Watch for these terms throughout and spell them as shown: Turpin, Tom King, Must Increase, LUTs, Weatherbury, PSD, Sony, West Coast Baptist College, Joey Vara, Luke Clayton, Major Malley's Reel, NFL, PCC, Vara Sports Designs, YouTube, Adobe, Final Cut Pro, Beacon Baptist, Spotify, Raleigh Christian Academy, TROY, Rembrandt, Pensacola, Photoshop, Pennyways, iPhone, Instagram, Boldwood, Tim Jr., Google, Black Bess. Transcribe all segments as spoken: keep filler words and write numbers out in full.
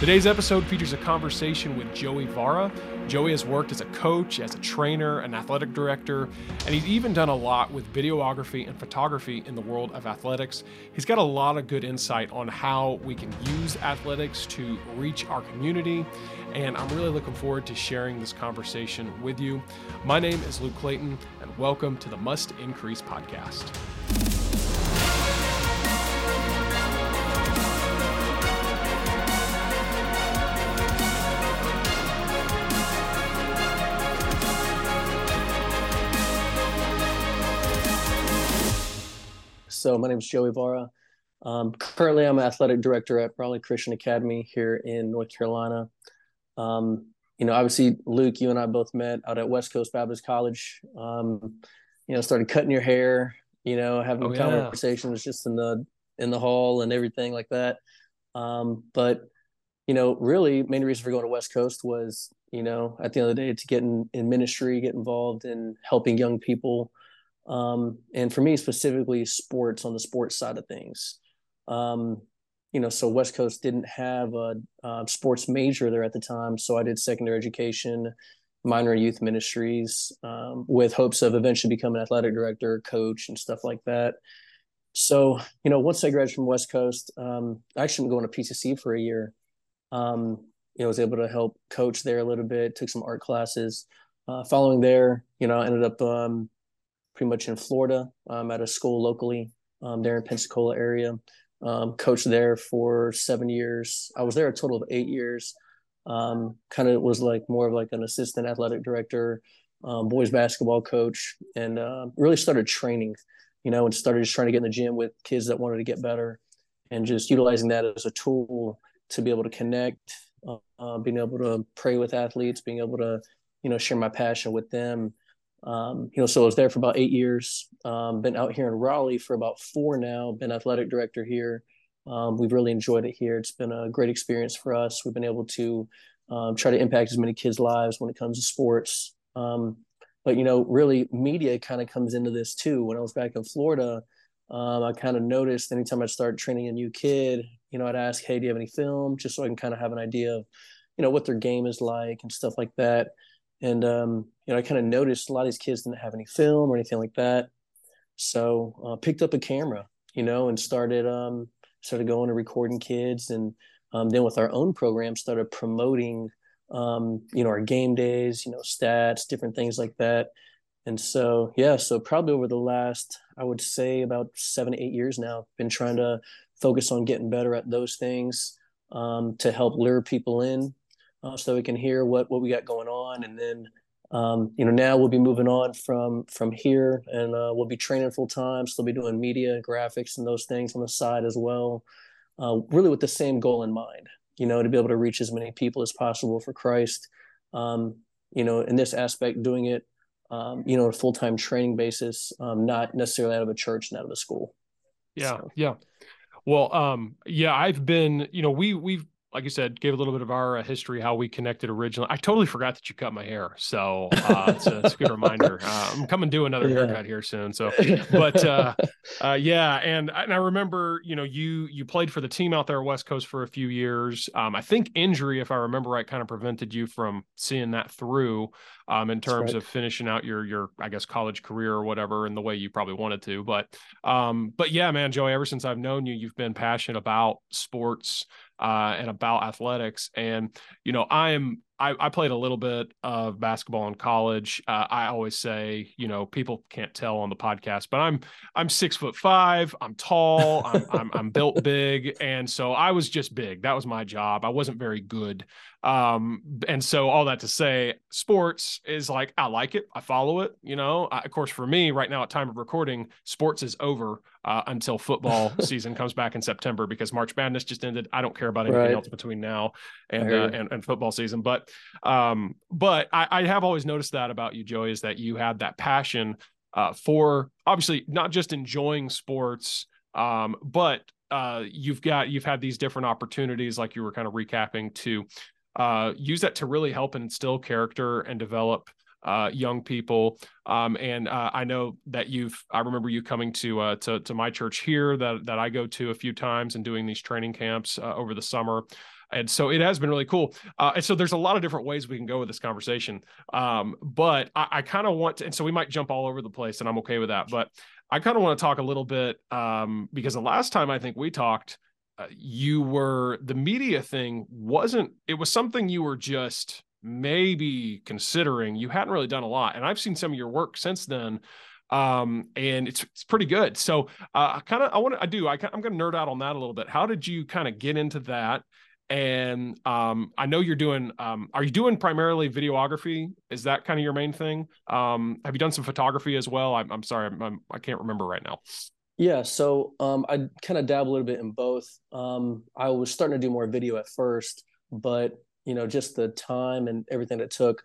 Today's episode features a conversation with Joey Vara. Joey has worked as a coach, as a trainer, an athletic director, and he's even done a lot with videography and photography in the world of athletics. He's got a lot of good insight on how we can use athletics to reach our community, and I'm really looking forward to sharing this conversation with you. My name is Luke Clayton, and welcome to the Must Increase podcast. So my name is Joey Vara. Um, currently, I'm an athletic director at Raleigh Christian Academy here in North Carolina. Um, you know, obviously, Luke, you and I both met out at West Coast Baptist College. Um, you know, started cutting your hair. You know, having oh, conversations yeah. just in the in the hall and everything like that. Um, but you know, really, main reason for going to West Coast was, you know, at the end of the day, to get in, in ministry, get involved in helping young people. Um, and for me specifically, sports, on the sports side of things. Um, you know, so West Coast didn't have a, a sports major there at the time. So I did secondary education, minor youth ministries, um, with hopes of eventually becoming an athletic director, coach, and stuff like that. So, you know, once I graduated from West Coast, um, I actually been going to P C C for a year. Um, you know, was able to help coach there a little bit, took some art classes, uh, following there, you know, ended up, um, pretty much in Florida, um, at a school locally, um, there in Pensacola area, um, coached there for seven years. I was there a total of eight years. Um, kind of was like more of like an assistant athletic director, um, boys basketball coach, and, uh, really started training, you know, and started just trying to get in the gym with kids that wanted to get better and just utilizing that as a tool to be able to connect, uh, uh, being able to pray with athletes, being able to, you know, share my passion with them. Um, you know, so I was there for about eight years, um, been out here in Raleigh for about four now, been athletic director here. Um, we've really enjoyed it here. It's been a great experience for us. We've been able to, um, try to impact as many kids' lives when it comes to sports. Um, but, you know, really media kind of comes into this too. When I was back in Florida, um, I kind of noticed anytime I start training a new kid, you know, I'd ask, hey, do you have any film? Just so I can kind of have an idea of, you know, what their game is like and stuff like that. And, um, you know, I kind of noticed a lot of these kids didn't have any film or anything like that. So I uh, picked up a camera, you know, and started um, started going and recording kids. And um, then with our own program, started promoting, um, you know, our game days, you know, stats, different things like that. And so, yeah, so probably over the last, I would say about seven, eight years now, been trying to focus on getting better at those things, um, to help lure people in. Uh, so we can hear what, what we got going on. And then, um, you know, now we'll be moving on from, from here, and uh, we'll be training full time. Still be doing media and graphics and those things on the side as well, uh, really with the same goal in mind, you know, to be able to reach as many people as possible for Christ. Um, you know, in this aspect, doing it, um, you know, on a full-time training basis, um, not necessarily out of a church and out of a school. Yeah. So. Yeah. Well, um, yeah, I've been, you know, we, we've, like you said, gave a little bit of our uh, history, how we connected originally. I totally forgot that you cut my hair. So uh, it's, a, it's a good reminder. Uh, I'm coming to do another yeah. haircut here soon. So, but uh, uh, yeah. And, and I remember, you know, you, you played for the team out there at West Coast for a few years. Um, I think injury, if I remember right, kind of prevented you from seeing that through, um, in terms right. of finishing out your, your, I guess, college career or whatever, in the way you probably wanted to. But, um, but yeah, man, Joey, ever since I've known you, you've been passionate about sports, Uh, and about athletics. And, you know, I'm, I, I played a little bit of basketball in college. Uh, I always say, you know, people can't tell on the podcast, but I'm, I'm six foot five, I'm tall, I'm, I'm, I'm built big. And so I was just big. That was my job. I wasn't very good. Um, and so all that to say, sports is like, I like it. I follow it. You know, I, of course, for me right now at time of recording, sports is over. Uh, until football season comes back in September, because March Madness just ended. I don't care about anything right. else between now and, uh, and and football season. But um, but I, I have always noticed that about you, Joey, is that you had that passion uh, for obviously not just enjoying sports, um, but uh, you've got you've had these different opportunities, like you were kind of recapping, to uh, use that to really help instill character and develop uh, young people. Um, and uh, I know that you've, I remember you coming to, uh, to, to my church here that, that I go to a few times and doing these training camps uh, over the summer. And so it has been really cool. Uh, and so there's a lot of different ways we can go with this conversation. Um, but I, I kind of want to, and so we might jump all over the place and I'm okay with that, but I kind of want to talk a little bit um, because the last time I think we talked, uh, you were, the media thing wasn't, it was something you were just maybe considering. You hadn't really done a lot. And I've seen some of your work since then. Um, and it's, it's pretty good. So uh, I kind of, I want to, I do, I, I'm going to nerd out on that a little bit. How did you kind of get into that? And um, I know you're doing, um, are you doing primarily videography? Is that kind of your main thing? Um, have you done some photography as well? I'm, I'm sorry, I'm, I'm, I can't remember right now. Yeah, so um, I kind of dabble a little bit in both. Um, I was starting to do more video at first, but you know, just the time and everything it took,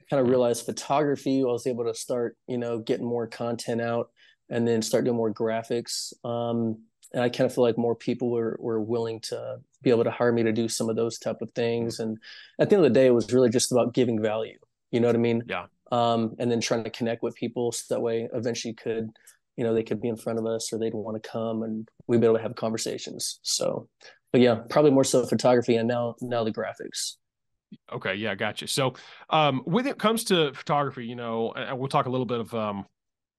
I kind of realized photography, I was able to start, you know, getting more content out and then start doing more graphics. Um, And I kind of feel like more people were, were willing to be able to hire me to do some of those type of things. And at the end of the day, it was really just about giving value. You know what I mean? Yeah. Um, and then trying to connect with people so that way eventually could, you know, they could be in front of us or they'd want to come and we'd be able to have conversations. So, but yeah, probably more so photography and now, now the graphics. Okay. Yeah. Gotcha. So um, when it comes to photography, you know, and we'll talk a little bit of um,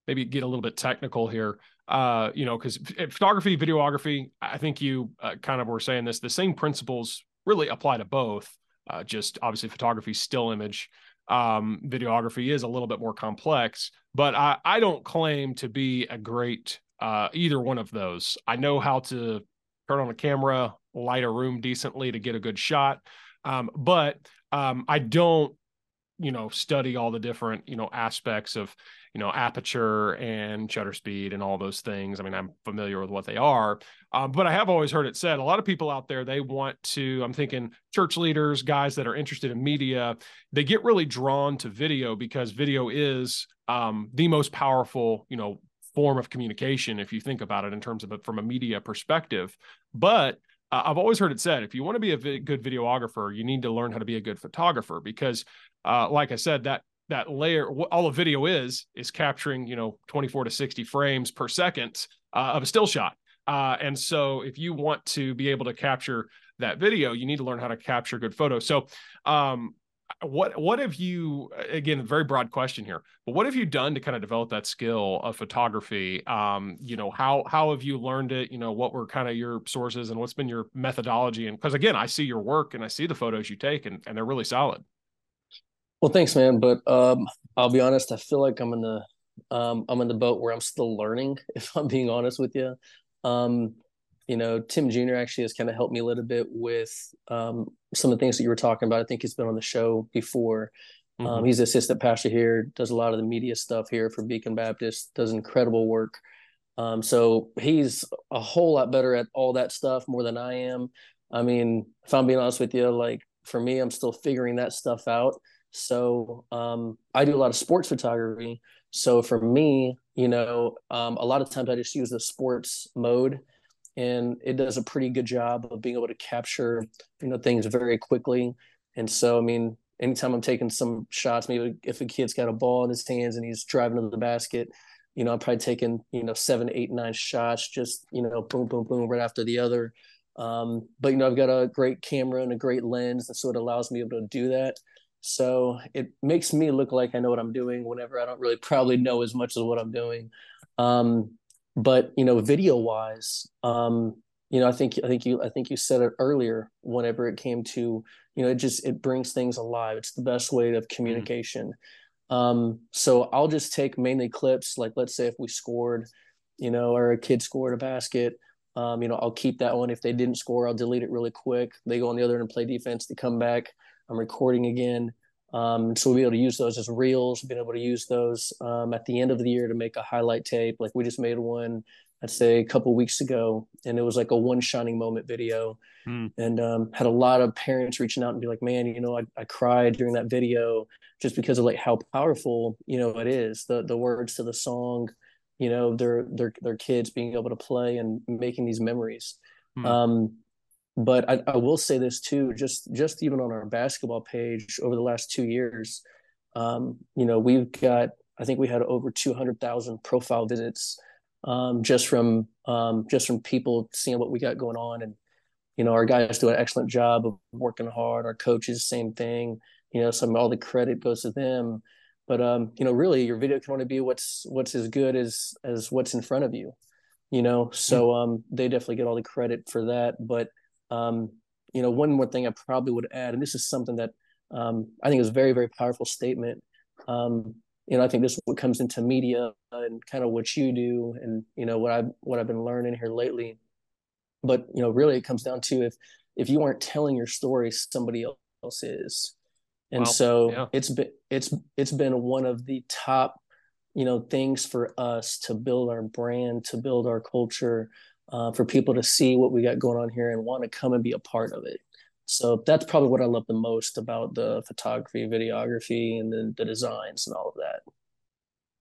maybe get a little bit technical here. Uh, you know, because photography, videography, I think you uh, kind of were saying this, the same principles really apply to both, uh, just obviously photography, still image, um, videography is a little bit more complex, but I, I don't claim to be a great uh, either one of those. I know how to turn on a camera, light a room decently to get a good shot, um, but um, I don't, you know, study all the different, you know, aspects of, you know, aperture and shutter speed and all those things. I mean, I'm familiar with what they are, um, but I have always heard it said, a lot of people out there, they want to, I'm thinking church leaders, guys that are interested in media, they get really drawn to video because video is um, the most powerful, you know, form of communication. If you think about it in terms of it from a media perspective, but uh, I've always heard it said, if you want to be a vi- good videographer, you need to learn how to be a good photographer because Uh, like I said, that that layer, all a video is, is capturing, you know, twenty-four to sixty frames per second uh, of a still shot. Uh, and so if you want to be able to capture that video, you need to learn how to capture good photos. So um, what what have you, again, a very broad question here, but what have you done to kind of develop that skill of photography? Um, you know, how how have you learned it? You know, what were kind of your sources and what's been your methodology? And because, again, I see your work and I see the photos you take and, and they're really solid. Well, thanks, man. But um, I'll be honest. I feel like I'm in the um, I'm in the boat where I'm still learning. If I'm being honest with you, um, you know, Tim Junior actually has kind of helped me a little bit with um, some of the things that you were talking about. I think he's been on the show before. Mm-hmm. Um, he's the assistant pastor here. Does a lot of the media stuff here for Beacon Baptist. Does incredible work. Um, so he's a whole lot better at all that stuff more than I am. I mean, if I'm being honest with you, like for me, I'm still figuring that stuff out. So um, I do a lot of sports photography. So for me, you know, um, a lot of times I just use the sports mode and it does a pretty good job of being able to capture, you know, things very quickly. And so, I mean, anytime I'm taking some shots, maybe if a kid's got a ball in his hands and he's driving to the basket, you know, I'm probably taking, you know, seven, eight, nine shots, just, you know, boom, boom, boom, right after the other. Um, but, you know, I've got a great camera and a great lens. And so it allows me to be able to do that. So it makes me look like I know what I'm doing whenever I don't really probably know as much as what I'm doing. Um, but, you know, video wise, um, you know, I think I think you I think you said it earlier whenever it came to, you know, it just it brings things alive. It's the best way of communication. Mm-hmm. Um, so I'll just take mainly clips like, let's say if we scored, you know, or a kid scored a basket. Um, you know, I'll keep that one. If they didn't score, I'll delete it really quick. They go on the other end and play defense. They come back. I'm recording again. Um, so we'll be able to use those as reels, being able to use those um, at the end of the year to make a highlight tape. Like we just made one, I'd say a couple weeks ago, and it was like a one shining moment video mm. and um, had a lot of parents reaching out and be like, man, you know, I, I cried during that video just because of like how powerful, you know, it is. The the words to the song, you know, their, their, their kids being able to play and making these memories. Mm. Um, But I, I will say this too, just just even on our basketball page over the last two years, Um, you know, we've got, I think we had over two hundred thousand profile visits um, just from um, just from people seeing what we got going on. And, you know, our guys do an excellent job of working hard. Our coaches, same thing. You know, some all the credit goes to them. But, um, you know, really your video can only be what's what's as good as as what's in front of you, you know. So um, they definitely get all the credit for that. But, um, you know, one more thing I probably would add, and this is something that um, I think is a very, very powerful statement. Um, you know, I think this is what comes into media and kind of what you do and, you know, what I've, what I've been learning here lately. But, you know, really it comes down to if if you aren't telling your story, somebody else is. And wow. so yeah. it's been it's it's been one of the top, you know, things for us to build our brand, to build our culture, uh, for people to see what we got going on here and want to come and be a part of it. So that's probably what I love the most about the photography, videography, and then the designs and all of that.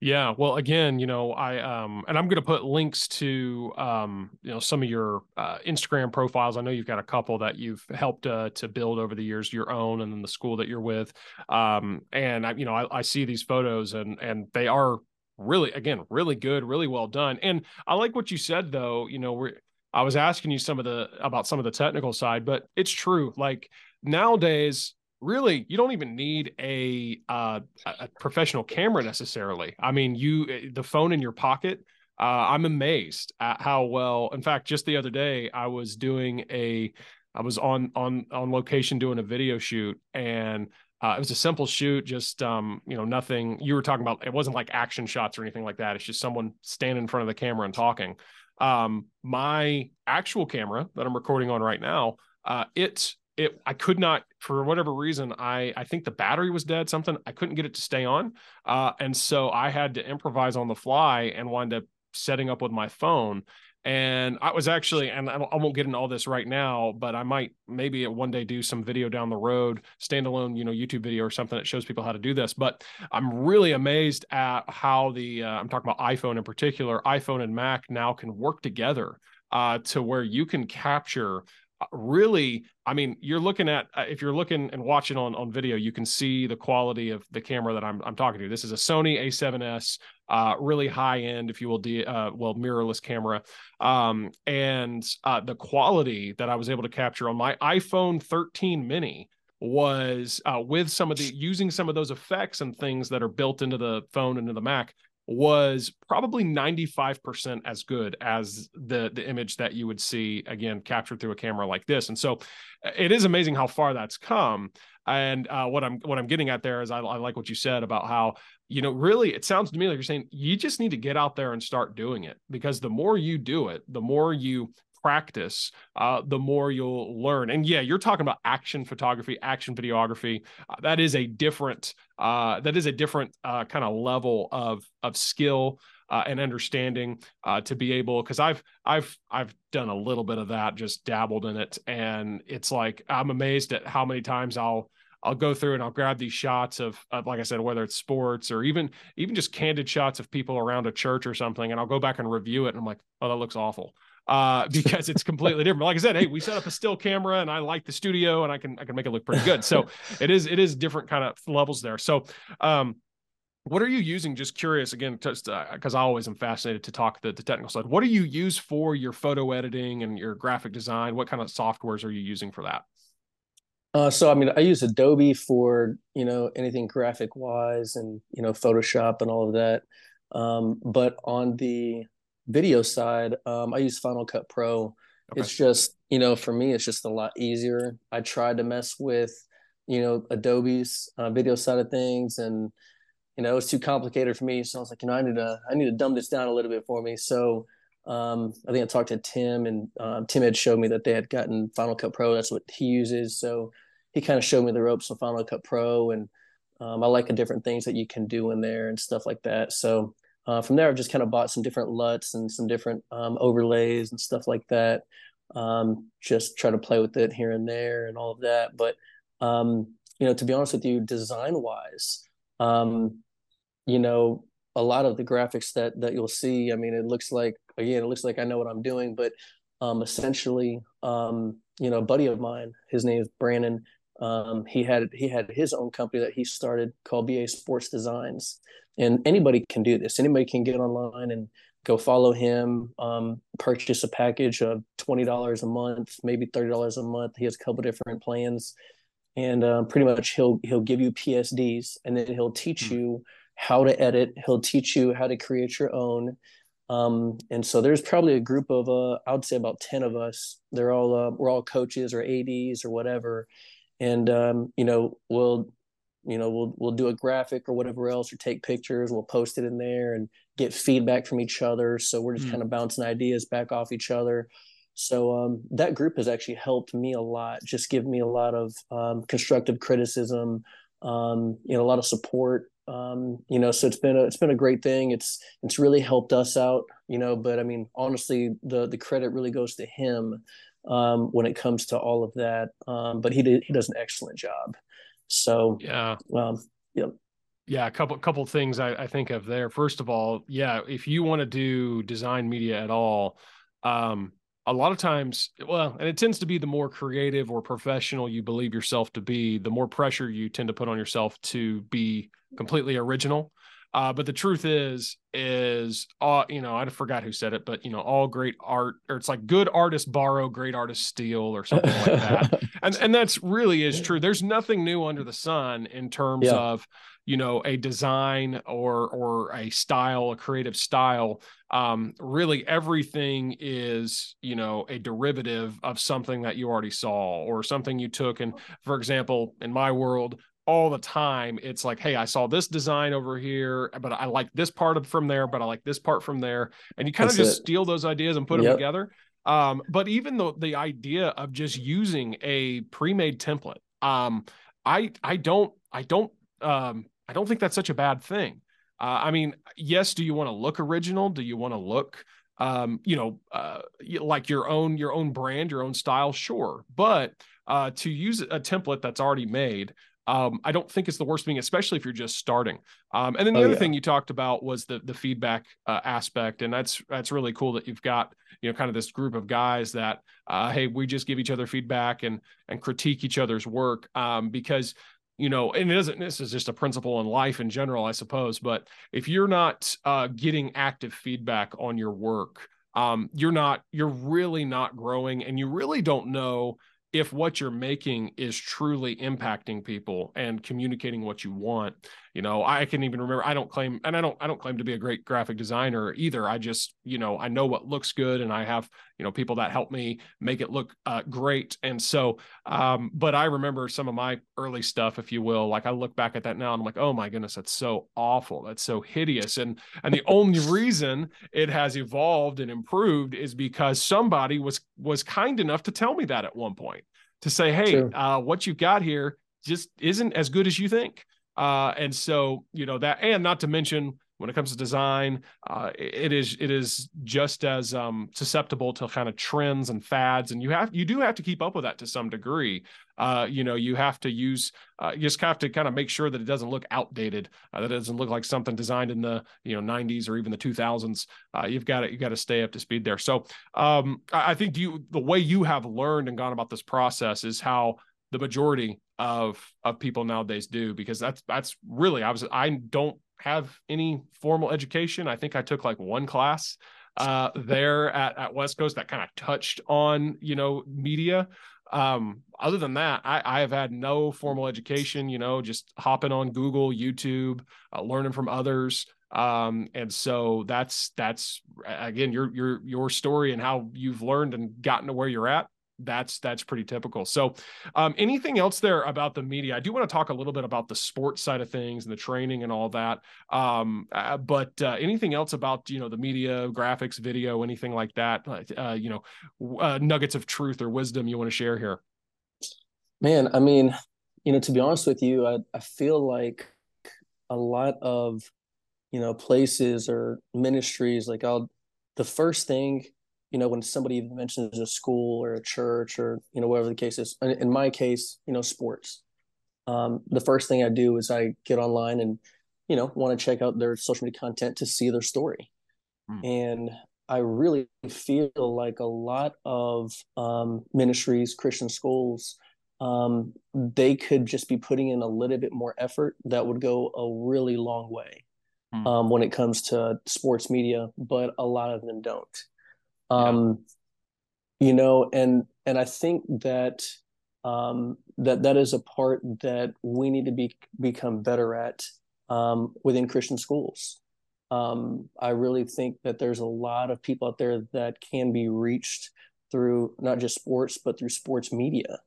Yeah. Well, again, you know, I, um, and I'm going to put links to, um, you know, some of your, uh, Instagram profiles. I know you've got a couple that you've helped, uh, to build over the years, your own, and then the school that you're with. Um, and I, you know, I, I see these photos and, and they are really, again, really good, really well done. And I like what you said though, you know, we're, I was asking you some of the, about some of the technical side, but it's true. Like nowadays, really, you don't even need a uh, a professional camera necessarily. I mean, you the phone in your pocket. Uh, I'm amazed at how well. In fact, just the other day, I was doing a, I was on on on location doing a video shoot, and uh, it was a simple shoot, just um, you know, nothing. You were talking about it wasn't like action shots or anything like that. It's just someone standing in front of the camera and talking. Um, my actual camera that I'm recording on right now, uh, it's. It, I could not, for whatever reason, I, I think the battery was dead, something. I couldn't get it to stay on. Uh, and so I had to improvise on the fly and wind up setting up with my phone. And I was actually, and I, I won't get into all this right now, but I might maybe one day do some video down the road, standalone, you know, YouTube video or something that shows people how to do this. But I'm really amazed at how the, uh, I'm talking about iPhone in particular, iPhone and Mac now can work together uh, to where you can capture really, I mean, you're looking at, uh, if you're looking and watching on, on video, you can see the quality of the camera that I'm I'm talking to. This is a Sony A seven S, uh, really high end, if you will, de- uh, well, mirrorless camera. Um, and uh, the quality that I was able to capture on my iPhone thirteen mini was uh, with some of the, using some of those effects and things that are built into the phone and into the Mac, was probably ninety-five percent as good as the the image that you would see, again, captured through a camera like this. And so it is amazing how far that's come. And uh, what I'm what I'm getting at there is I, I like what you said about how, you know, really, it sounds to me like you're saying you just need to get out there and start doing it, because the more you do it, the more you practice, uh, the more you'll learn. And yeah, you're talking about action photography, action videography. Uh, that is a different, uh, that is a different uh, kind of level of of skill uh, and understanding uh, to be able. Because I've I've I've done a little bit of that, just dabbled in it, and it's like I'm amazed at how many times I'll. I'll go through and I'll grab these shots of, of, like I said, whether it's sports or even, even just candid shots of people around a church or something. And I'll go back and review it. And I'm like, oh, that looks awful. Uh, because it's completely different. Like I said, hey, we set up a still camera and I like the studio and I can, I can make it look pretty good. So it is, it is different kind of levels there. So, um, what are you using? Just curious again, just because uh, I always am fascinated to talk the, the technical side. What do you use for your photo editing and your graphic design? What kind of softwares are you using for that? Uh, so, I mean, I use Adobe for, you know, anything graphic wise and, you know, Photoshop and all of that. Um, but on the video side, um, I use Final Cut Pro. Okay. It's just, you know, for me, it's just a lot easier. I tried to mess with, you know, Adobe's uh, video side of things and, you know, it was too complicated for me. So I was like, you know, I need to, I need to dumb this down a little bit for me. So Um, I think I talked to Tim and um, Tim had showed me that they had gotten Final Cut Pro. That's what he uses. So he kind of showed me the ropes on Final Cut Pro, and um, I like the different things that you can do in there and stuff like that. So uh, from there, I've just kind of bought some different L U Ts and some different um, overlays and stuff like that. Um, just try to play with it here and there and all of that. But, um, you know, to be honest with you, design wise, um, you know, a lot of the graphics that, that you'll see, I mean, it looks like, again, it looks like I know what I'm doing, but um, essentially, um, you know, a buddy of mine, his name is Brandon. Um, he had he had his own company that he started called Vara Sports Designs, and anybody can do this. Anybody can get online and go follow him, um, purchase a package of twenty dollars a month, maybe thirty dollars a month. He has a couple different plans, and uh, pretty much he'll he'll give you P S Ds, and then he'll teach mm-hmm. you how to edit. He'll teach you how to create your own. Um, and so there's probably a group of, uh, I would say about ten of us. They're all, uh, we're all coaches or A Ds or whatever. And, um, you know, we'll, you know, we'll, we'll do a graphic or whatever else, or take pictures, we'll post it in there and get feedback from each other. So we're just mm. kind of bouncing ideas back off each other. So, um, that group has actually helped me a lot, just give me a lot of, um, constructive criticism, um, you know, a lot of support. Um, you know, so it's been a, it's been a great thing. It's, it's really helped us out, you know, but I mean, honestly, the, the credit really goes to him, um, when it comes to all of that. Um, but he did, he does an excellent job. So, yeah. Um, yeah. Yeah. A couple, couple things I, I think of there. First of all, yeah. If you want to do design media at all, um, a lot of times, well, and it tends to be the more creative or professional you believe yourself to be, the more pressure you tend to put on yourself to be completely original. Uh, but the truth is, is, uh, you know, I forgot who said it, but, you know, all great art, or it's like good artists borrow, great artists steal, or something like that. And and that's really is true. There's nothing new under the sun in terms yeah. of, you know, a design or, or a style, a creative style. Um, really everything is, you know, a derivative of something that you already saw or something you took. And for example, in my world, all the time, it's like, hey, I saw this design over here, but I like this part of from there, but I like this part from there. And you kind That's of just it. steal those ideas and put yep. them together. Um, but even though the idea of just using a pre-made template, um, I, I don't, I don't, um, I don't think that's such a bad thing. Uh, I mean, yes. Do you want to look original? Do you want to look, um, you know, uh, like your own, your own brand, your own style? Sure. But, uh, to use a template that's already made, Um, I don't think it's the worst thing, especially if you're just starting. Um, and then the oh, other yeah. thing you talked about was the the feedback uh, aspect, and that's that's really cool that you've got, you know, kind of this group of guys that uh, hey, we just give each other feedback and and critique each other's work, um, because you know, and it doesn't. This is just a principle in life in general, I suppose. But if you're not uh, getting active feedback on your work, um, you're not you're really not growing, and you really don't know if what you're making is truly impacting people and communicating what you want. You know, I can even remember, I don't claim, and I don't, I don't claim to be a great graphic designer either. I just, you know, I know what looks good, and I have, you know, people that help me make it look uh, great. And so, um, but I remember some of my early stuff, if you will, like I look back at that now and I'm like, oh my goodness, that's so awful. That's so hideous. And, and the only reason it has evolved and improved is because somebody was, was kind enough to tell me that at one point, to say, hey, uh, what you've got here just isn't as good as you think. Uh, and so, you know, that, and not to mention when it comes to design, uh, it is, it is just as, um, susceptible to kind of trends and fads, and you have, you do have to keep up with that to some degree. Uh, you know, you have to use, uh, you just have to kind of make sure that it doesn't look outdated, uh, that it doesn't look like something designed in the, you know, nineties or even the two thousands. Uh, you've got to, you got to stay up to speed there. So, um, I think you, the way you have learned and gone about this process is how the majority of, of people nowadays do, because that's, that's really, I was, I don't have any formal education. I think I took like one class uh, there at, at West Coast that kind of touched on, you know, media. Um, other than that, I, I have had no formal education, you know, just hopping on Google, YouTube, uh, learning from others. Um, and so that's, that's again, your, your, your story and how you've learned and gotten to where you're at. That's that's pretty typical. So um, anything else there about the media? I do want to talk a little bit about the sports side of things and the training and all that. Um, uh, but uh, anything else about, you know, the media, graphics, video, anything like that, uh, you know, uh, nuggets of truth or wisdom you want to share here? Man, I mean, you know, to be honest with you, I, I feel like a lot of, you know, places or ministries, like I'll, the first thing, you know, when somebody even mentions a school or a church or, you know, whatever the case is, in my case, you know, sports, um, the first thing I do is I get online and, you know, want to check out their social media content to see their story. Mm. And I really feel like a lot of um, ministries, Christian schools, um, they could just be putting in a little bit more effort that would go a really long way mm. um, when it comes to sports media, but a lot of them don't. Um, yeah. You know, and and I think that um, that that is a part that we need to be become better at um, within Christian schools. Um, I really think that there's a lot of people out there that can be reached through not just sports, but through sports media.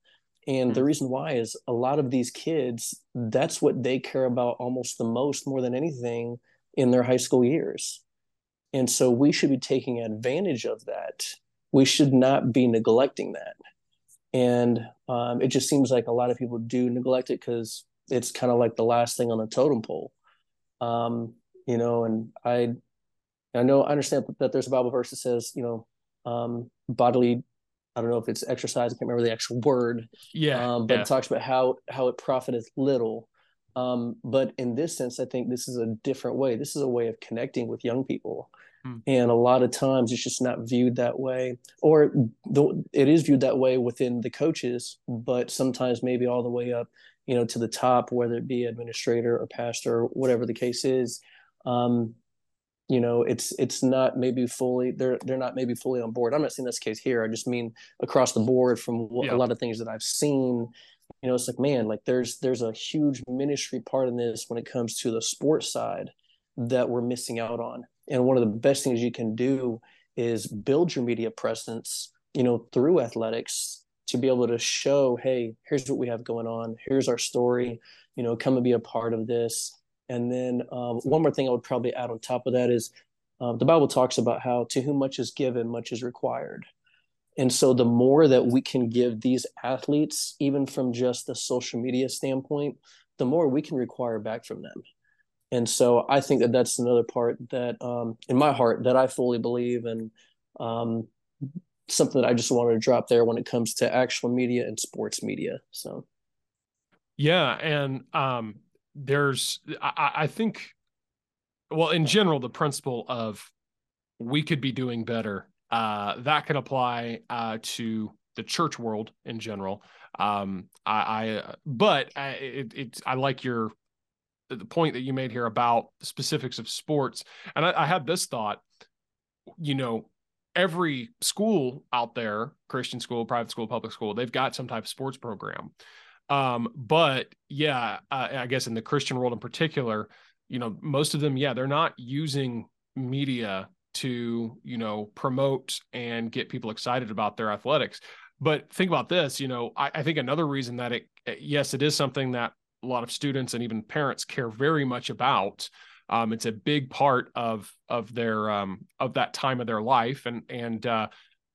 And mm-hmm. the reason why is a lot of these kids, that's what they care about almost the most, more than anything, in their high school years. And so we should be taking advantage of that. We should not be neglecting that. And um, it just seems like a lot of people do neglect it because it's kind of like the last thing on the totem pole. Um, You know, and I, I know, I understand that there's a Bible verse that says, you know, um, bodily, I don't know if it's exercise, I can't remember the actual word. Yeah. Um, but yeah. It talks about how, how it profiteth little. Um, but in this sense, I think this is a different way. This is a way of connecting with young people. Hmm. And a lot of times it's just not viewed that way, or the, it is viewed that way within the coaches, but sometimes maybe all the way up, you know, to the top, whether it be administrator or pastor, or whatever the case is. Um, you know, it's, it's not maybe fully, they're, they're not maybe fully on board. I'm not saying that's the case here. I just mean across the board from wh- yeah. a lot of things that I've seen, you know, it's like, man, like there's, there's a huge ministry part in this when it comes to the sports side that we're missing out on. And one of the best things you can do is build your media presence, you know, through athletics to be able to show, hey, here's what we have going on. Here's our story, you know, come and be a part of this. And then um, one more thing I would probably add on top of that is uh, the Bible talks about how to whom much is given, much is required. And so the more that we can give these athletes, even from just the social media standpoint, the more we can require back from them. And so I think that that's another part that um, in my heart that I fully believe and um, something that I just wanted to drop there when it comes to actual media and sports media. So, yeah. And, um, There's, I, I think, well, in general, the principle of we could be doing better, uh, that could apply uh, to the church world in general. Um, I, I but I, it, it, I like your, the point that you made here about the specifics of sports. And I, I had this thought, you know, every school out there, Christian school, private school, public school, they've got some type of sports program. Um, but yeah, uh, I guess in the Christian world in particular, you know, most of them, yeah, they're not using media to, you know, promote and get people excited about their athletics. But think about this, you know, I, I think another reason that it, yes, it is something that a lot of students and even parents care very much about. Um, it's a big part of, of their, um, of that time of their life. And, and, uh,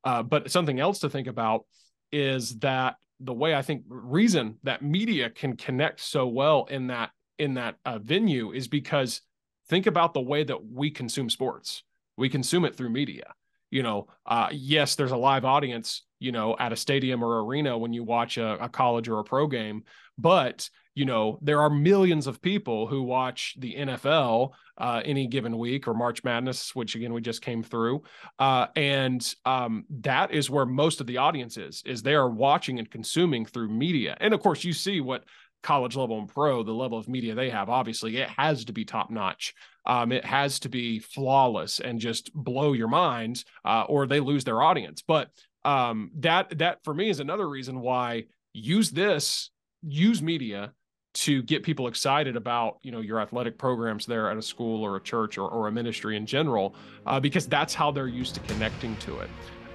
uh, but something else to think about is that, the way I think reason that media can connect so well in that, in that uh, venue is because think about the way that we consume sports. We consume it through media, you know, uh, yes, there's a live audience, you know, at a stadium or arena when you watch a, a college or a pro game, but you know, there are millions of people who watch the N F L uh, any given week or March Madness, which again, we just came through. Uh, and um, that is where most of the audience is, is they are watching and consuming through media. And of course you see what college level and pro, the level of media they have, obviously it has to be top notch. Um, it has to be flawless and just blow your mind uh, or they lose their audience. But um, that, that for me is another reason why use this, use media to get people excited about, you know, your athletic programs there at a school or a church or, or a ministry in general, uh, because that's how they're used to connecting to it.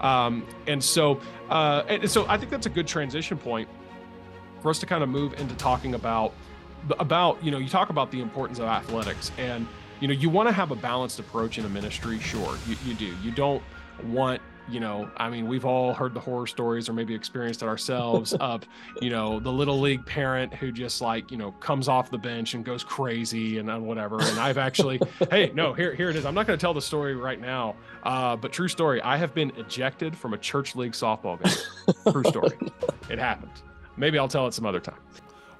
Um, and so, uh, and so I think that's a good transition point for us to kind of move into talking about, about, you know, you talk about the importance of athletics and, you know, you want to have a balanced approach in a ministry. Sure. You, you do. You don't want, you know, I mean, we've all heard the horror stories or maybe experienced it ourselves of, you know, the little league parent who just like, you know, comes off the bench and goes crazy and, and whatever. And I've actually, hey, no, here, here it is. I'm not going to tell the story right now. Uh, but true story. I have been ejected from a church league softball game. True story. It happened. Maybe I'll tell it some other time.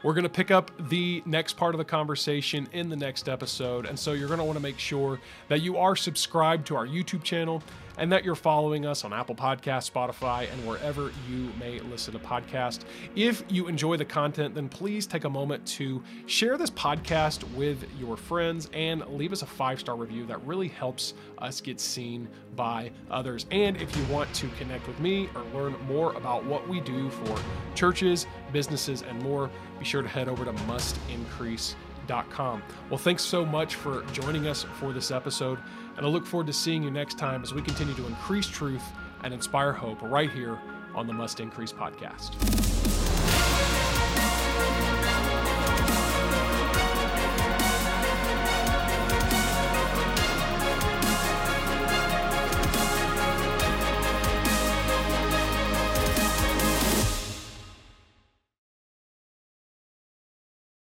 We're going to pick up the next part of the conversation in the next episode. And so you're going to want to make sure that you are subscribed to our YouTube channel and that you're following us on Apple Podcasts, Spotify, and wherever you may listen to podcasts. If you enjoy the content, then please take a moment to share this podcast with your friends and leave us a five-star review. That really helps us get seen by others. And if you want to connect with me or learn more about what we do for churches, businesses, and more, be sure to head over to must increase dot com. Well, thanks so much for joining us for this episode, and I look forward to seeing you next time as we continue to increase truth and inspire hope right here on the Must Increase podcast.